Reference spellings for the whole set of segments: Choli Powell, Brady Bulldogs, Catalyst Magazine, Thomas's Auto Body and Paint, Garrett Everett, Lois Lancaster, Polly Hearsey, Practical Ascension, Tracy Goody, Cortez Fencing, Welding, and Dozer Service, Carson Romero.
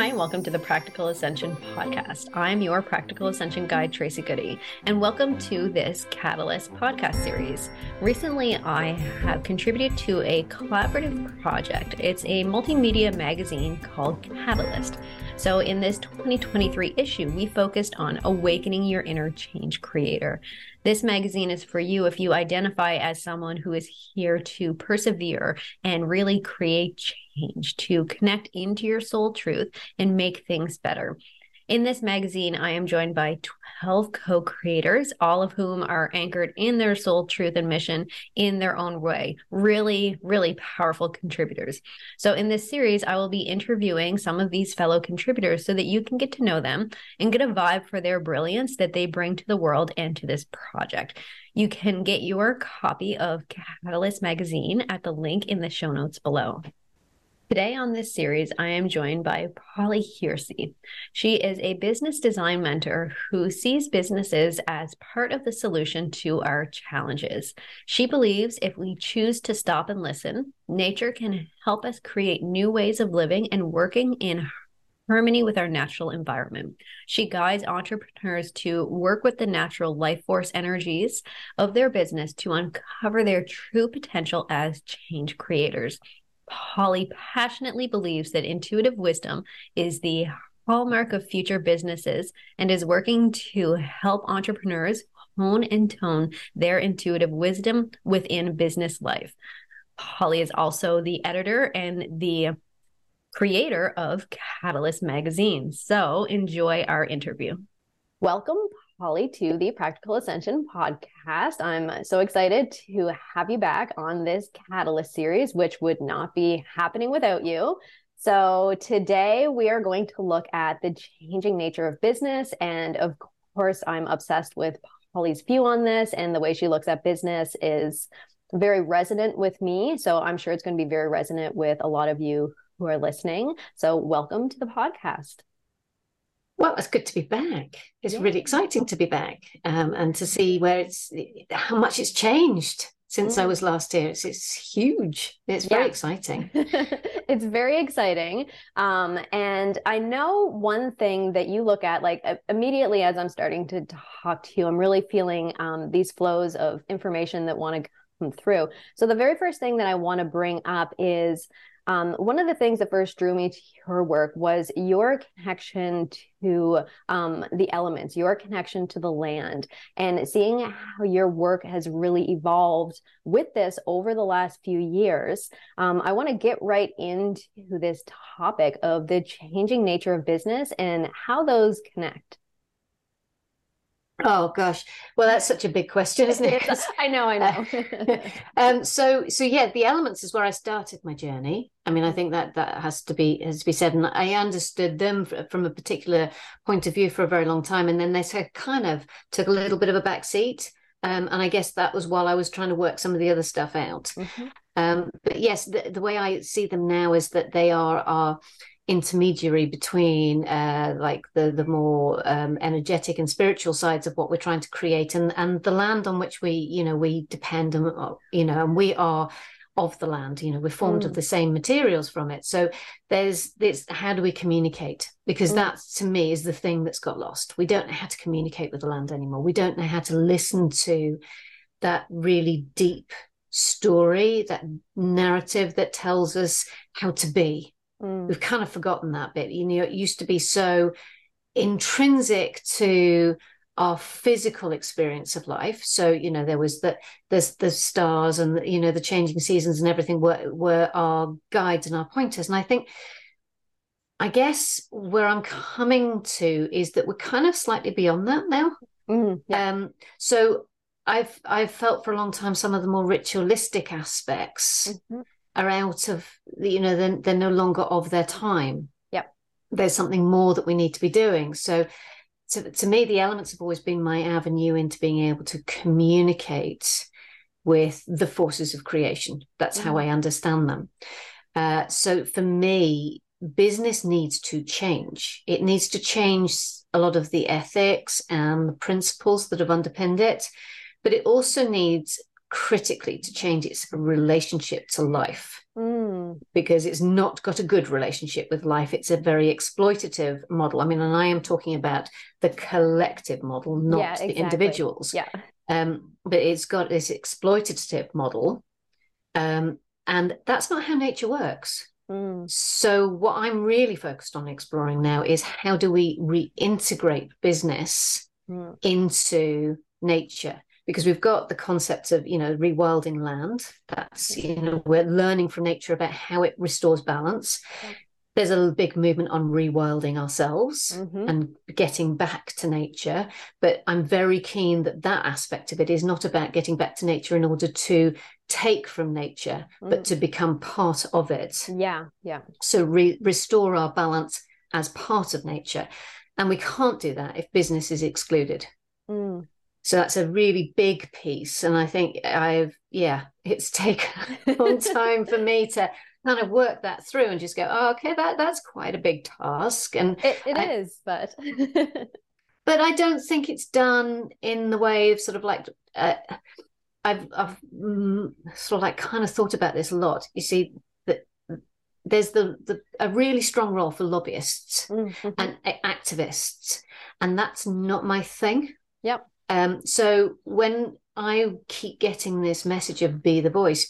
Hi, and welcome to the Practical Ascension podcast. I'm your Practical Ascension guide, Tracy Goody, and welcome to this Catalyst podcast series. Recently, I have contributed to a collaborative project. It's a multimedia magazine called Catalyst. So in this 2023 issue, we focused on awakening your inner change creator. This magazine is for you if you identify as someone who is here to persevere and really create change, to connect into your soul truth and make things better. In this magazine, I am joined by 12 co-creators, all of whom are anchored in their soul truth and mission in their own way. Really, really powerful contributors. So in this series, I will be interviewing some of these fellow contributors so that you can get to know them and get a vibe for their brilliance that they bring to the world and to this project. You can get your copy of Catalyst Magazine at the link in the show notes below. Today on this series, I am joined by Polly Hearsey. She is a business design mentor who sees businesses as part of the solution to our challenges. She believes if we choose to stop and listen, nature can help us create new ways of living and working in harmony with our natural environment. She guides entrepreneurs to work with the natural life force energies of their business to uncover their true potential as change creators. Polly passionately believes that intuitive wisdom is the hallmark of future businesses and is working to help entrepreneurs hone and tone their intuitive wisdom within business life. Polly is also the editor and the creator of Catalyst Magazine. So enjoy our interview. Welcome, Polly, to the Practical Ascension podcast. I'm so excited to have you back on this Catalyst series, which would not be happening without you. So today we are going to look at the changing nature of business. And of course, I'm obsessed with Polly's view on this, and the way she looks at business is very resonant with me. So I'm sure it's going to be very resonant with a lot of you who are listening. So welcome to the podcast. Well, it's good to be back. It's really exciting to be back and to see how much it's changed since I was last here. It's huge. It's very exciting. It's very exciting. And I know one thing that you look at, like immediately as I'm starting to talk to you, I'm really feeling these flows of information that want to come through. So the very first thing that I want to bring up is one of the things that first drew me to your work was your connection to the elements, your connection to the land, and seeing how your work has really evolved with this over the last few years. I want to get right into this topic of the changing nature of business and how those connect. Oh gosh, well that's such a big question, isn't it? I know. So the elements is where I started my journey. I mean, I think that has to be said, and I understood them from a particular point of view for a very long time, and then they kind of took a little bit of a back seat, and I guess that was while I was trying to work some of the other stuff out. Mm-hmm. But yes, the way I see them now is that they are our intermediary between the more energetic and spiritual sides of what we're trying to create and the land on which we depend on, and we are of the land, we're formed of the same materials from it. So there's this, how do we communicate? Because that to me is the thing that's got lost. We don't know how to communicate with the land anymore. We don't know how to listen to that really deep story, that narrative that tells us how to be. We've kind of forgotten that bit. It used to be so intrinsic to our physical experience of life. So, there was the stars and, the changing seasons and everything were our guides and our pointers. And I guess where I'm coming to is that we're kind of slightly beyond that now. So I've felt for a long time some of the more ritualistic aspects are out of, they're no longer of their time. Yep. There's something more that we need to be doing. So to me, the elements have always been my avenue into being able to communicate with the forces of creation. That's how I understand them. So for me, business needs to change. It needs to change a lot of the ethics and the principles that have underpinned it, but it also needs critically to change its relationship to life. because it's not got a good relationship with life. It's a very exploitative model. I mean, and I am talking about the collective model, not the individuals. Yeah. But it's got this exploitative model. And that's not how nature works. Mm. So what I'm really focused on exploring now is how do we reintegrate business into nature? Because we've got the concept of, you know, rewilding land. That's, you know, we're learning from nature about how it restores balance. There's a big movement on rewilding ourselves and getting back to nature. But I'm very keen that that aspect of it is not about getting back to nature in order to take from nature, but to become part of it. Yeah, yeah. So restore our balance as part of nature. And we can't do that if business is excluded. Mm. So that's a really big piece. And I think I've, it's taken a long time for me to kind of work that through and just go, oh, okay, that's quite a big task. And it is, but but I don't think it's done in the way of sort of like, I've sort of like kind of thought about this a lot. You see, there's a really strong role for lobbyists and activists, and that's not my thing. Yep. So when I keep getting this message of be the voice,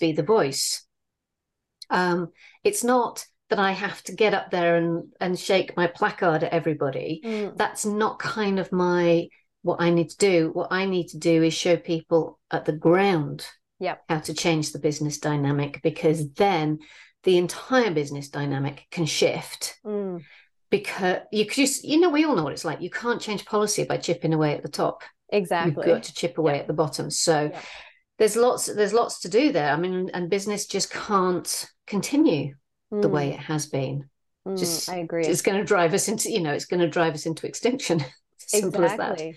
it's not that I have to get up there and shake my placard at everybody. That's not kind of what I need to do. What I need to do is show people at the ground how to change the business dynamic, because then the entire business dynamic can shift. Because we all know what it's like. You can't change policy by chipping away at the top. Exactly. You've got to chip away at the bottom. So there's lots to do there. I mean, and business just can't continue the way it has been. I agree. It's going to drive us into, it's going to drive us into extinction. Simple exactly.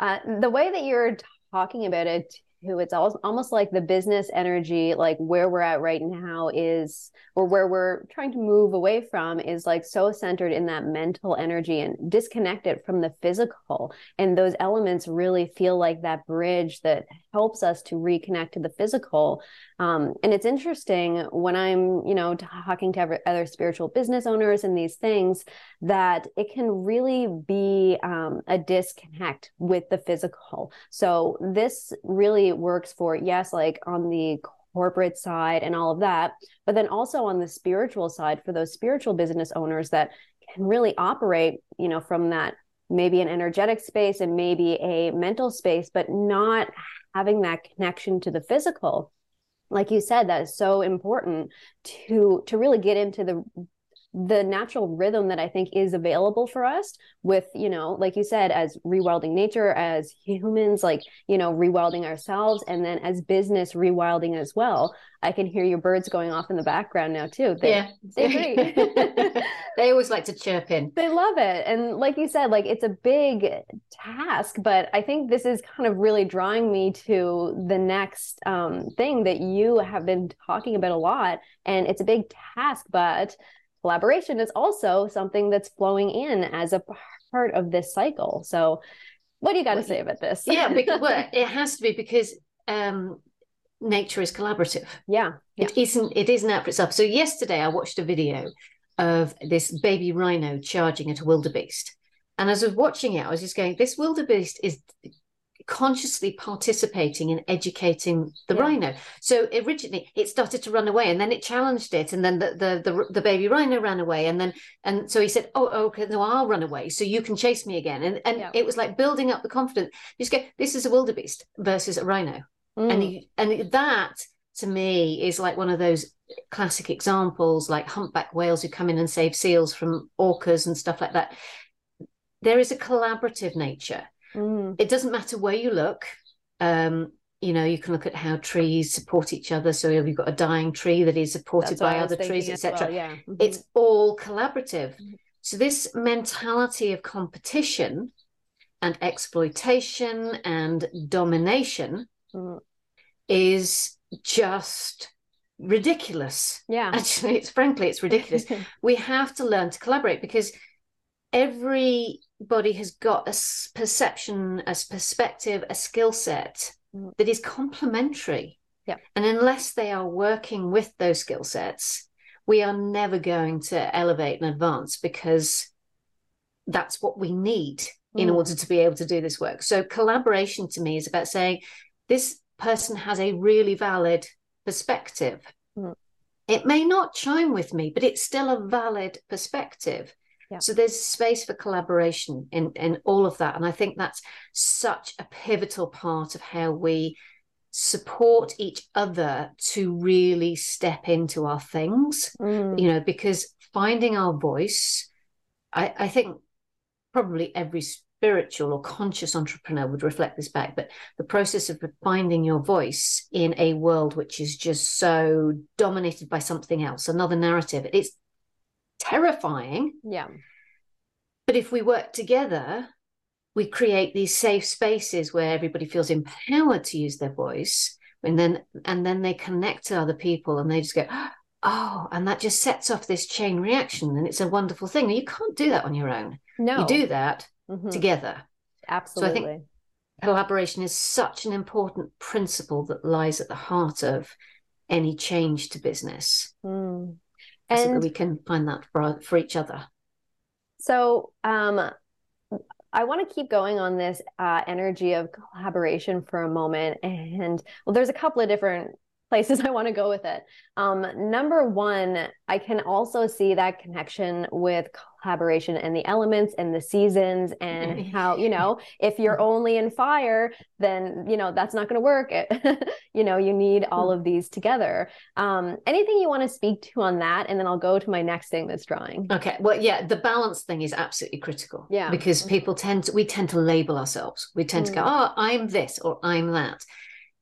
as that. The way that you're talking about it, it's almost like the business energy, like where we're at right now is, or where we're trying to move away from, is like so centered in that mental energy and disconnected from the physical. And those elements really feel like that bridge that helps us to reconnect to the physical. And it's interesting when I'm, talking to other spiritual business owners and these things, that it can really be a disconnect with the physical. So this really works for, like on the corporate side and all of that, but then also on the spiritual side for those spiritual business owners that can really operate, from that maybe an energetic space and maybe a mental space, but not having that connection to the physical. Like you said, that is so important to really get into the natural rhythm that I think is available for us with, like you said, as rewilding nature, as humans, rewilding ourselves, and then as business rewilding as well. I can hear your birds going off in the background now too. They agree. They always like to chirp in. They love it. And like you said, it's a big task, but I think this is kind of really drawing me to the next thing that you have been talking about a lot. And it's a big task, but collaboration is also something that's flowing in as a part of this cycle. So what do you got to say about this? It has to be, because nature is collaborative. It isn't out for itself. So yesterday I watched a video of this baby rhino charging at a wildebeest. And as I was watching it, I was just going, this wildebeest is consciously participating in educating the rhino. So originally it started to run away, and then it challenged it, and then the baby rhino ran away, and so he said, oh, okay, no, I'll run away so you can chase me again. And it was like building up the confidence. You just go, this is a wildebeest versus a rhino. And that to me is like one of those classic examples, like humpback whales who come in and save seals from orcas and stuff like that. There is a collaborative nature. It doesn't matter where you look. You can look at how trees support each other. So if you've got a dying tree that is supported by other trees, etc. Well, it's all collaborative. So this mentality of competition and exploitation and domination is just ridiculous. Actually, it's ridiculous. We have to learn to collaborate, because everybody has got a perception, a perspective, a skill set that is complementary. And unless they are working with those skill sets, we are never going to elevate and advance, because that's what we need in order to be able to do this work. So collaboration to me is about saying, this person has a really valid perspective. Mm. It may not chime with me, but it's still a valid perspective. Yeah. So there's space for collaboration in all of that. And I think that's such a pivotal part of how we support each other to really step into our things, you know, because finding our voice, I think probably every spiritual or conscious entrepreneur would reflect this back, but the process of finding your voice in a world which is just so dominated by something else, another narrative, it's terrifying. Yeah. But if we work together, we create these safe spaces where everybody feels empowered to use their voice, and then they connect to other people, and they just go, oh, and that just sets off this chain reaction, and it's a wonderful thing. You can't do that on your own. No. You do that together. Absolutely. So I think collaboration is such an important principle that lies at the heart of any change to business. Mm. And so that we can find that for each other. So I want to keep going on this energy of collaboration for a moment. And well, there's a couple of different places I want to go with it. Number one, I can also see that connection with collaboration and the elements and the seasons, and how, you know, if you're only in fire, then, you know, that's not going to work. You know, you need all of these together. Anything you want to speak to on that? And then I'll go to my next thing that's drawing. Okay. Well, yeah, the balance thing is absolutely critical. Yeah. Because people we tend to label ourselves. We tend to go, oh, I'm this or I'm that,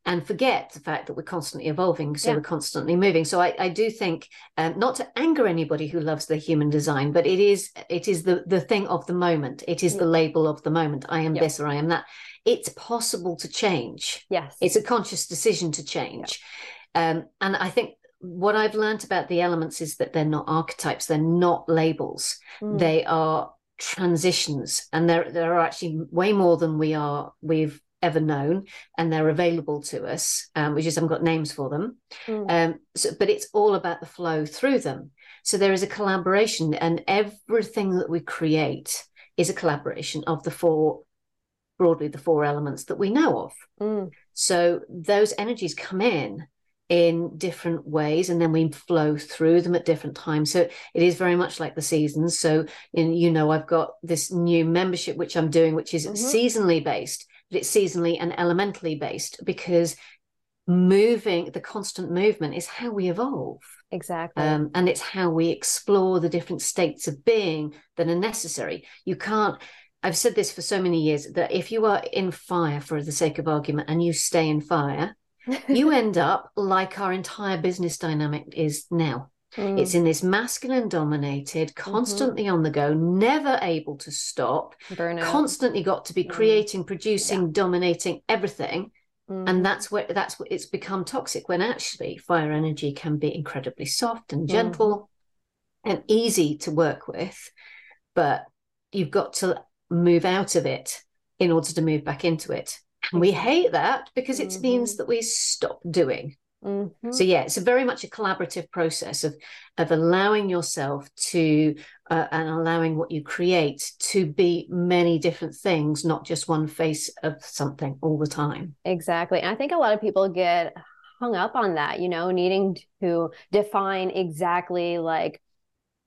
and forget the fact that we're constantly evolving, so we're constantly moving. So I do think, not to anger anybody who loves the human design, but it is the thing of the moment. It is the label of the moment. I am this or I am that. It's possible to change. Yes. It's a conscious decision to change. Yeah. And I think what I've learned about the elements is that they're not archetypes. They're not labels. Mm. They are transitions. And there are actually way more than we've ever known, and they're available to us. We just haven't got names for them. But it's all about the flow through them. So there is a collaboration, and everything that we create is a collaboration of the four elements that we know of. So those energies come in different ways, and then we flow through them at different times. So it is very much like the seasons. So, you know, I've got this new membership which I'm doing, which is seasonally based. But it's seasonally and elementally based, because the constant movement is how we evolve. Exactly. And it's how we explore the different states of being that are necessary. I've said this for so many years, that if you are in fire, for the sake of argument, and you stay in fire, you end up like our entire business dynamic is now. It's in this masculine dominated, constantly on the go, never able to stop, burnout. Constantly got to be creating, producing, dominating everything. And that's where it's become toxic, when actually fire energy can be incredibly soft and gentle and easy to work with, but you've got to move out of it in order to move back into it. And we hate that, because it means that we stop doing. So yeah, it's very much a collaborative process of allowing yourself to and allowing what you create to be many different things, not just one face of something all the time. Exactly. And I think a lot of people get hung up on that, you know, needing to define exactly, like,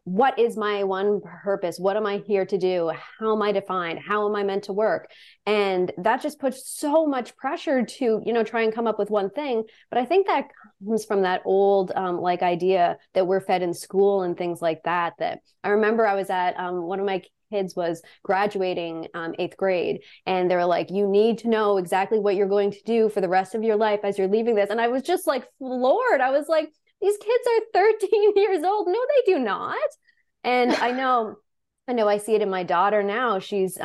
what is my one purpose? What am I here to do? How am I defined? How am I meant to work? And that just puts so much pressure to, you know, try and come up with one thing. But I think that comes from that old, like, idea that we're fed in school and things like that. That I remember I was at, one of my kids was graduating 8th grade, and they were like, you need to know exactly what you're going to do for the rest of your life as you're leaving this. And I was just like floored. I was like, these kids are 13 years old. No, they do not. And I know I see it in my daughter now. She's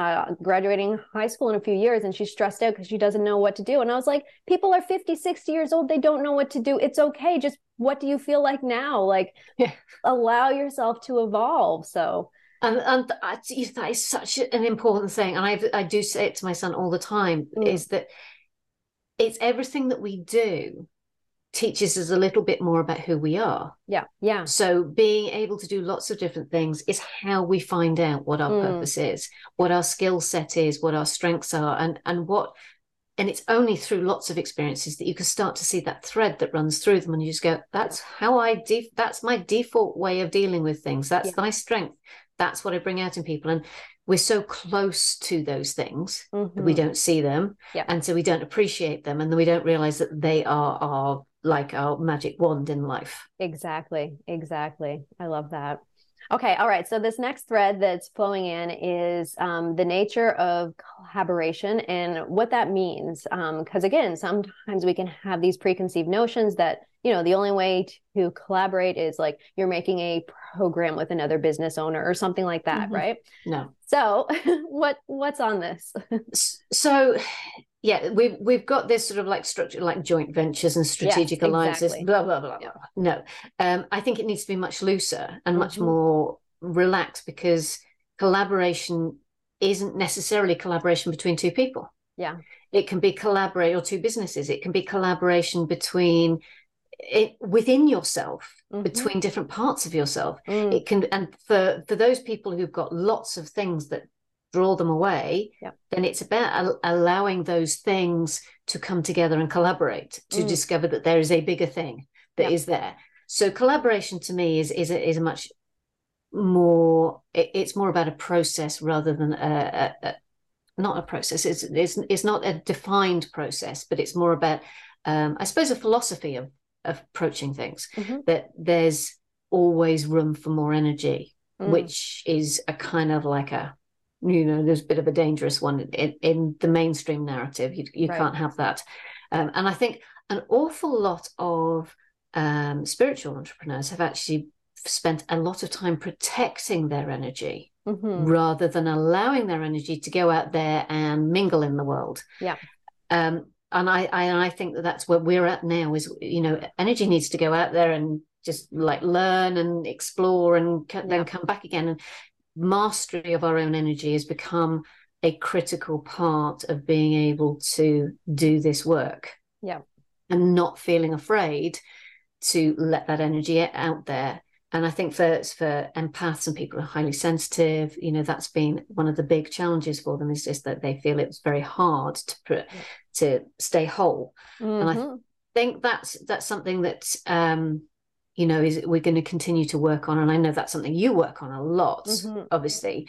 graduating high school in a few years, and she's stressed out because she doesn't know what to do. And I was like, people are 50, 60 years old. They don't know what to do. It's okay. Just what do you feel like now? Like, allow yourself to evolve. So. And that is such an important thing. And I do say it to my son all the time, is that it's everything that we do teaches us a little bit more about who we are. Yeah, yeah. So being able to do lots of different things is how we find out what our purpose is, what our skill set is, what our strengths are, and it's only through lots of experiences that you can start to see that thread that runs through them, and you just go, that's how that's my default way of dealing with things. That's my strength. That's what I bring out in people. And we're so close to those things that we don't see them. Yeah. And so we don't appreciate them. And then we don't realize that they are our magic wand in life. Exactly. I love that. Okay. All right. So this next thread that's flowing in is the nature of collaboration and what that means. Because again, sometimes we can have these preconceived notions that, you know, the only way to collaborate is like you're making a program with another business owner or something like that. Right? No. So what's on this? So yeah, we've got this sort of like structure, like joint ventures and strategic alliances, exactly. No, I think it needs to be much looser and much more relaxed, because collaboration isn't necessarily collaboration between two people. Yeah. It can be collaborate or two businesses. It can be collaboration between within yourself, between different parts of yourself. It can, and for those people who've got lots of things that draw them away, then it's about allowing those things to come together and collaborate to discover that there is a bigger thing that is there. So collaboration to me is a much more, it's more about a process rather than not a process. It's not a defined process, but it's more about, I suppose, a philosophy of approaching things, that there's always room for more energy, which is a kind of like a, you know, there's a bit of a dangerous one in the mainstream narrative. You right. can't have that. And I think an awful lot of spiritual entrepreneurs have actually spent a lot of time protecting their energy rather than allowing their energy to go out there and mingle in the world. Yeah. And I think that's where we're at now is, you know, energy needs to go out there and just like learn and explore and then come back again. And mastery of our own energy has become a critical part of being able to do this work, and not feeling afraid to let that energy out there. And I think for empaths and people who are highly sensitive, you know, that's been one of the big challenges for them, is just that they feel it's very hard to stay whole. And I think that's something that you know, is we're going to continue to work on. And I know that's something you work on a lot, obviously,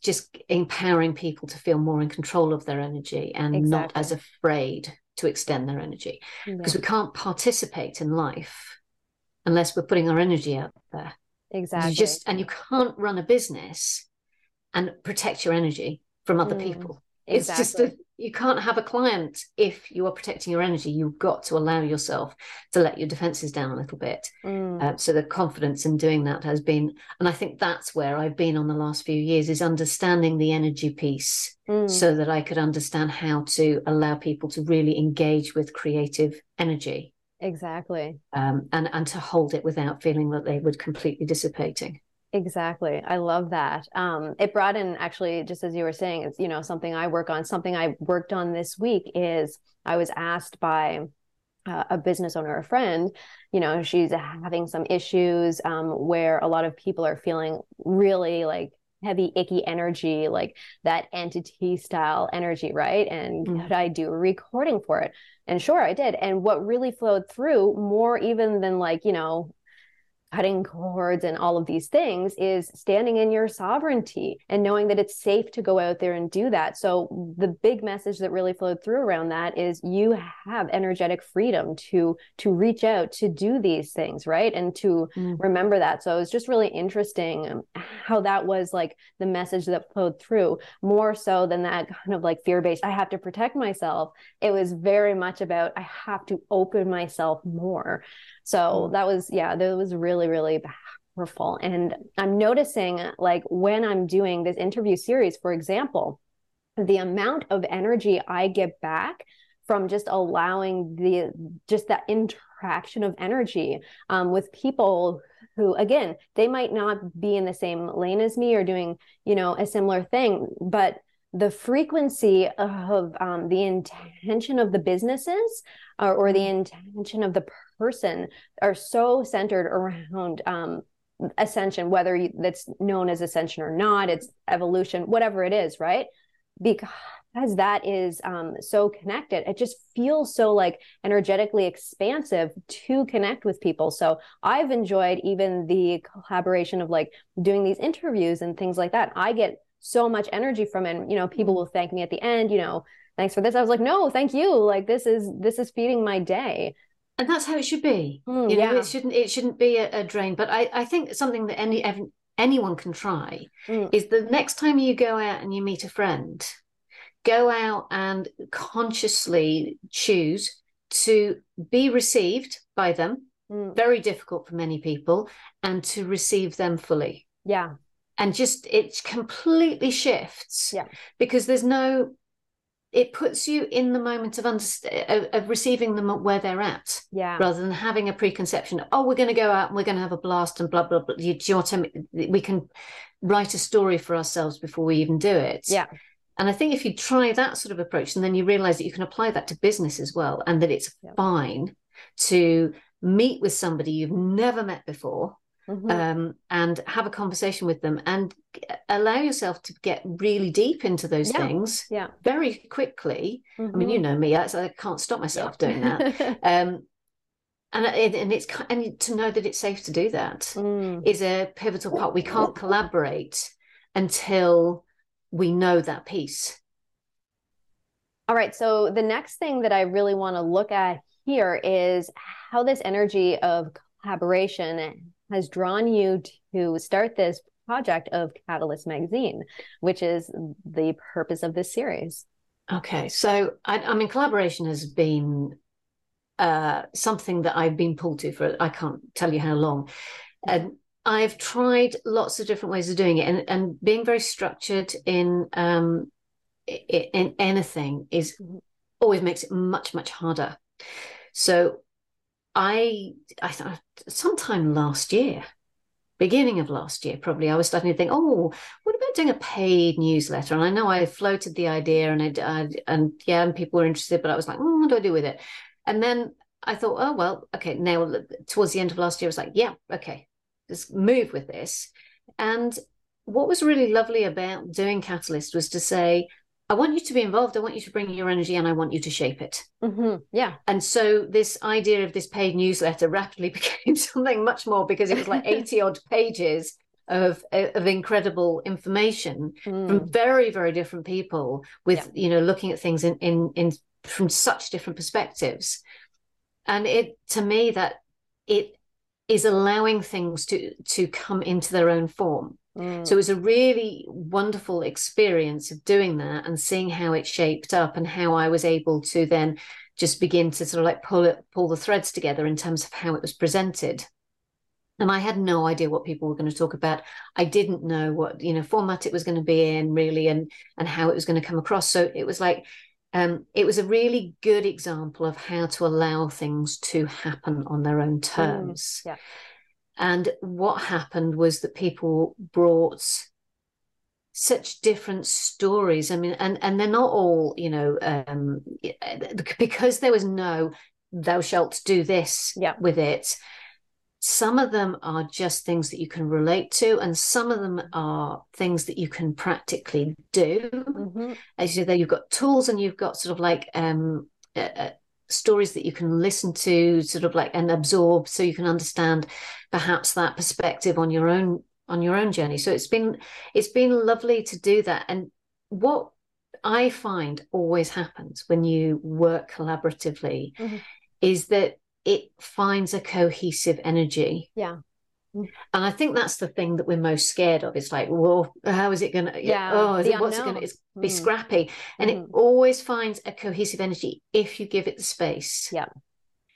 just empowering people to feel more in control of their energy and not as afraid to extend their energy, because we can't participate in life unless we're putting our energy out there. Exactly. And you can't run a business and protect your energy from other people. Exactly. It's just you can't have a client if you are protecting your energy. You've got to allow yourself to let your defenses down a little bit. So the confidence in doing that has been, and I think that's where I've been on the last few years, is understanding the energy piece so that I could understand how to allow people to really engage with creative energy. Exactly. And to hold it without feeling that they would completely dissipating. Exactly. I love that. It brought in, actually, just as you were saying, it's, you know, something I worked on this week is I was asked by a business owner, a friend, you know, she's having some issues where a lot of people are feeling really like heavy, icky energy, like that entity style energy. Right. And could I do a recording for it? And sure, I did. And what really flowed through more even than like, you know, cutting cords and all of these things is standing in your sovereignty and knowing that it's safe to go out there and do that. So the big message that really flowed through around that is you have energetic freedom to reach out, to do these things, right? And to remember that. So it was just really interesting how that was like the message that flowed through, more so than that kind of like fear-based, I have to protect myself. It was very much about, I have to open myself more. So that was really, really powerful. And I'm noticing like when I'm doing this interview series, for example, the amount of energy I get back from just allowing just that interaction of energy with people who, again, they might not be in the same lane as me or doing, you know, a similar thing, but the frequency of the intention of the businesses or the intention of the person are so centered around ascension, whether that's known as ascension or not, it's evolution, whatever it is, right? Because that is so connected. It just feels so like energetically expansive to connect with people. So I've enjoyed even the collaboration of like doing these interviews and things like that. I get so much energy from it. And, you know, people will thank me at the end, you know, thanks for this. I was like, no, thank you. Like this is feeding my day. And that's how it should be. You know, it shouldn't be a drain. But I think something that anyone can try is the next time you go out and you meet a friend, go out and consciously choose to be received by them. Very difficult for many people, and to receive them fully. Yeah. And just, it completely shifts. Yeah. Because it puts you in the moment of receiving them where they're at, rather than having a preconception. Oh, we're going to go out and we're going to have a blast and blah, blah, blah. Do you know what I mean? We can write a story for ourselves before we even do it. Yeah. And I think if you try that sort of approach, and then you realize that you can apply that to business as well, and that it's fine to meet with somebody you've never met before, and have a conversation with them, and allow yourself to get really deep into those things very quickly. I mean, you know me, I can't stop myself doing that. And to know that it's safe to do that is a pivotal part. We can't collaborate until we know that piece. All right. So the next thing that I really want to look at here is how this energy of collaboration has drawn you to start this project of Catalyst Magazine, which is the purpose of this series. Okay. So, I mean, collaboration has been something that I've been pulled to for, I can't tell you how long. And I've tried lots of different ways of doing it, and being very structured in anything is always makes it much, much harder. So I sometime last year, beginning of last year, probably, I was starting to think, oh, what about doing a paid newsletter? And I know I floated the idea and people were interested, but I was like, what do I do with it? And then I thought, oh, well, okay. Now towards the end of last year, I was like, yeah, okay, let's move with this. And what was really lovely about doing Catalyst was to say, I want you to be involved. I want you to bring your energy, and I want you to shape it. Yeah. And so this idea of this paid newsletter rapidly became something much more, because it was like 80 odd pages of incredible information from very, very different people with, you know, looking at things in from such different perspectives. And it, to me, that it is allowing things to come into their own form. So it was a really wonderful experience of doing that and seeing how it shaped up, and how I was able to then just begin to sort of like pull the threads together in terms of how it was presented. And I had no idea what people were going to talk about. I didn't know what, you know, format it was going to be in, really, and how it was going to come across. So it was like, it was a really good example of how to allow things to happen on their own terms. Yeah. And what happened was that people brought such different stories. I mean, and they're not all, you know, because there was no thou shalt do this with it. Some of them are just things that you can relate to, and some of them are things that you can practically do. As you know, you've got tools, and you've got sort of like stories that you can listen to, sort of like, and absorb, so you can understand perhaps that perspective on your own journey. So it's been lovely to do that. And what I find always happens when you work collaboratively is that it finds a cohesive energy. And I think that's the thing that we're most scared of. It's like, well, how is it going to, what's it going to be scrappy? And it always finds a cohesive energy if you give it the space. Yeah.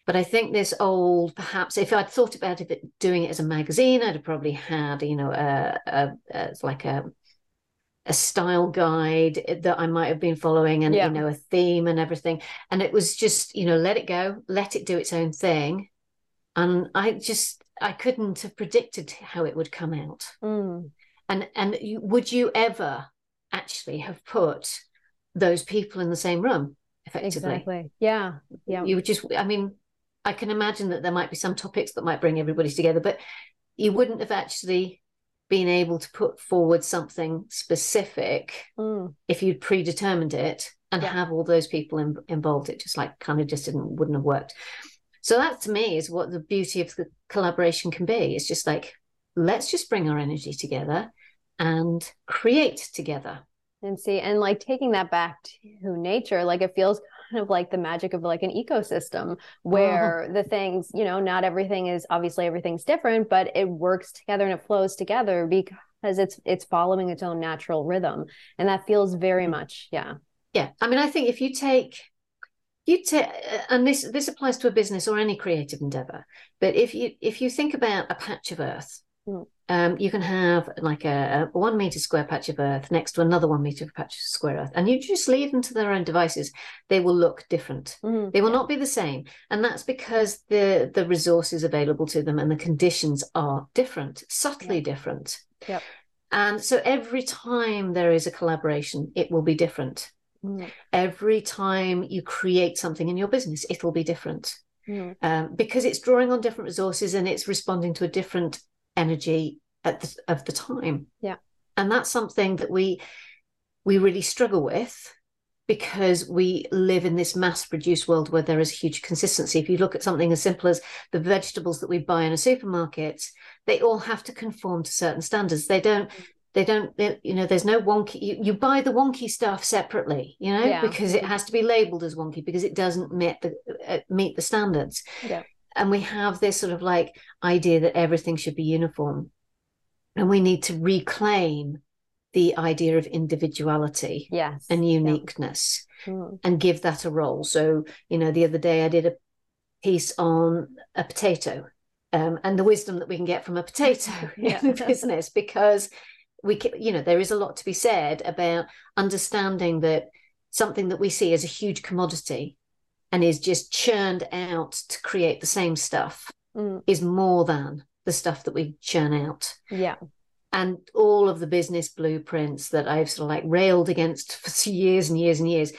But I think this old, perhaps, if I'd thought about it, doing it as a magazine, I'd have probably had, you know, a style guide that I might have been following, and, you know, a theme and everything. And it was just, you know, let it go, let it do its own thing. And I couldn't have predicted how it would come out. And would you ever actually have put those people in the same room, effectively. Exactly. Yeah. Yeah. You would just, I mean, I can imagine that there might be some topics that might bring everybody together, but you wouldn't have actually been able to put forward something specific if you'd predetermined it and have all those people involved. It just like kind of just wouldn't have worked. So that to me is what the beauty of the collaboration can be. It's just like, let's just bring our energy together and create together. And see, and like taking that back to nature, like it feels kind of like the magic of like an ecosystem where the things, you know, not everything is obviously everything's different, but it works together and it flows together because it's following its own natural rhythm. And that feels very much. Yeah. Yeah. I mean, I think if you take, and this applies to a business or any creative endeavor, but if you think about a patch of earth, you can have like a 1 meter square patch of earth next to another 1 meter patch of square earth, and you just leave them to their own devices. They will look different. They will not be the same, and that's because the resources available to them and the conditions are different, subtly different. And so every time there is a collaboration, it will be different. Every time you create something in your business, it'll be different, because it's drawing on different resources and it's responding to a different energy of the time. Yeah. And that's something that we really struggle with, because we live in this mass-produced world where there is huge consistency. If you look at something as simple as the vegetables that we buy in a supermarket, they all have to conform to certain standards. They don't, you know, there's no wonky, you buy the wonky stuff separately, you know, because it has to be labeled as wonky because it doesn't meet the standards. Yeah. And we have this sort of like idea that everything should be uniform, and we need to reclaim the idea of individuality and uniqueness and give that a role. So, you know, the other day I did a piece on a potato, and the wisdom that we can get from a potato in the business, because we can, you know, there is a lot to be said about understanding that something that we see as a huge commodity and is just churned out to create the same stuff is more than the stuff that we churn out. Yeah. And all of the business blueprints that I've sort of like railed against for years and years and years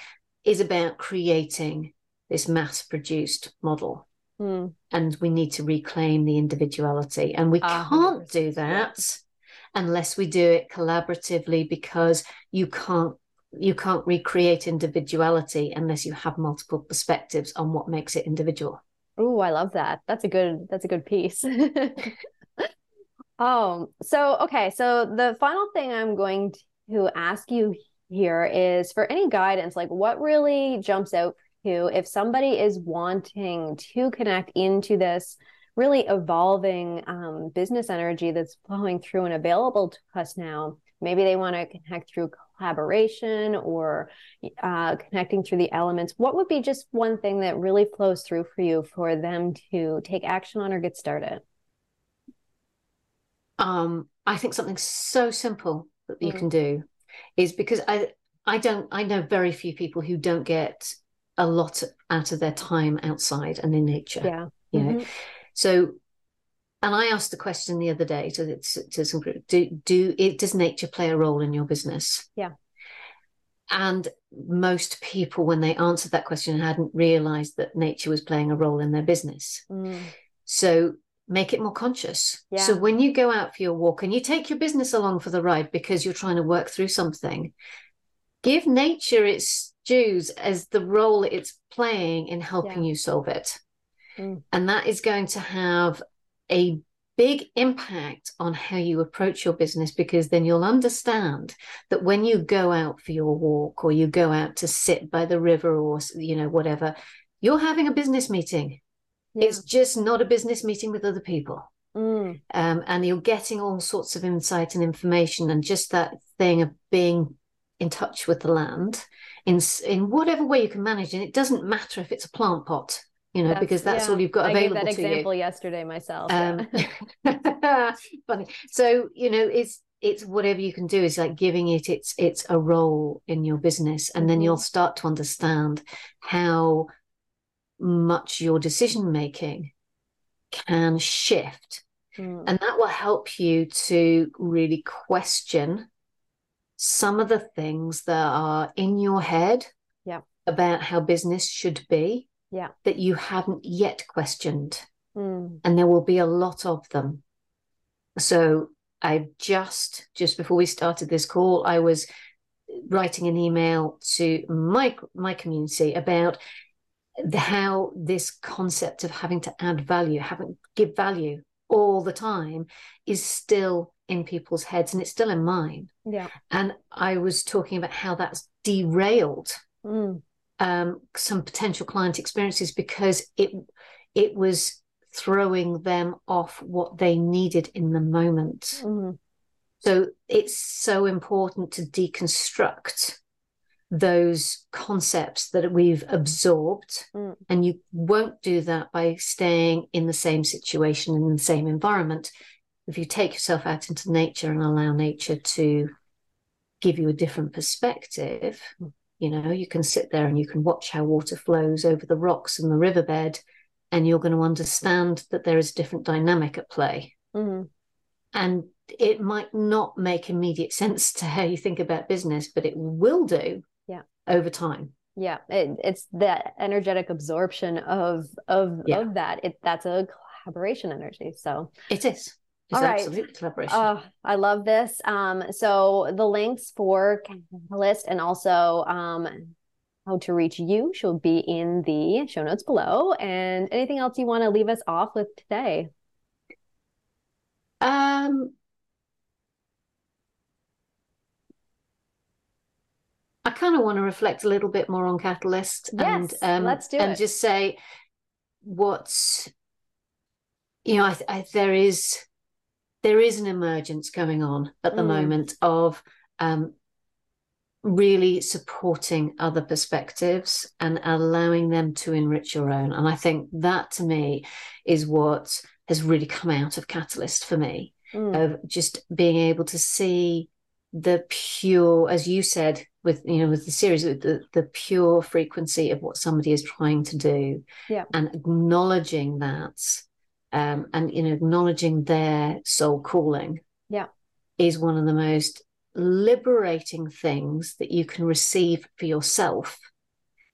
is about creating this mass-produced model. And we need to reclaim the individuality. And we can't do that unless we do it collaboratively, because you can't recreate individuality unless you have multiple perspectives on what makes it individual. Oh, I love that. That's a good piece. So the final thing I'm going to ask you here is for any guidance, like what really jumps out to you if somebody is wanting to connect into this really evolving business energy that's flowing through and available to us now. Maybe they want to connect through collaboration or connecting through the elements. What would be just one thing that really flows through for you for them to take action on or get started? I think something so simple that you can do is, because I know very few people who don't get a lot out of their time outside and in nature. Yeah. You know? So, and I asked the question the other day to some group, does nature play a role in your business? Yeah. And most people, when they answered that question, hadn't realized that nature was playing a role in their business. So make it more conscious. Yeah. So when you go out for your walk and you take your business along for the ride because you're trying to work through something, give nature its dues as the role it's playing in helping you solve it. And that is going to have a big impact on how you approach your business, because then you'll understand that when you go out for your walk or you go out to sit by the river or, you know, whatever, you're having a business meeting. Yeah. It's just not a business meeting with other people. And you're getting all sorts of insight and information, and just that thing of being in touch with the land in whatever way you can manage. And it doesn't matter if it's a plant pot. You know, because that's all you've got available to you. I gave that example yesterday myself. Funny. So, you know, it's whatever you can do is like giving it its a role in your business, and then you'll start to understand how much your decision making can shift, and that will help you to really question some of the things that are in your head about how business should be that you haven't yet questioned. And there will be a lot of them. So I just before we started this call, I was writing an email to my community about how this concept of having to add value, give value all the time is still in people's heads, and it's still in mine. Yeah. And I was talking about how that's derailed some potential client experiences because it was throwing them off what they needed in the moment. So it's so important to deconstruct those concepts that we've absorbed. And you won't do that by staying in the same situation, in the same environment. If you take yourself out into nature and allow nature to give you a different perspective, you know, you can sit there and you can watch how water flows over the rocks and the riverbed, and you're going to understand that there is a different dynamic at play. And it might not make immediate sense to how you think about business, but it will do over time. Yeah. It's that energetic absorption of that. That's a collaboration energy. So it is. It's absolutely collaboration. Oh, I love this. So the links for Catalyst and also how to reach you should be in the show notes below. And anything else you want to leave us off with today? I kind of want to reflect a little bit more on Catalyst, and let's do it. And just say there is an emergence going on at the moment of really supporting other perspectives and allowing them to enrich your own. And I think that, to me, is what has really come out of Catalyst for me, of just being able to see the pure, as you said, with the series, the pure frequency of what somebody is trying to do, and acknowledging that, and acknowledging their soul calling, is one of the most liberating things that you can receive for yourself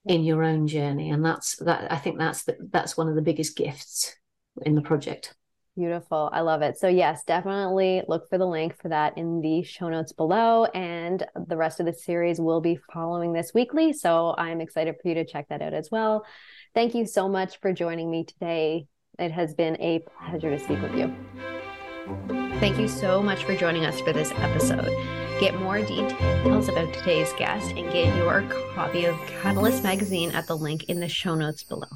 in your own journey. And that's one of the biggest gifts in the project. Beautiful. I love it. So yes, definitely look for the link for that in the show notes below, and the rest of the series will be following this weekly. So I'm excited for you to check that out as well. Thank you so much for joining me today. It has been a pleasure to speak with you. Thank you so much for joining us for this episode. Get more details about today's guest and get your copy of Catalyst Magazine at the link in the show notes below.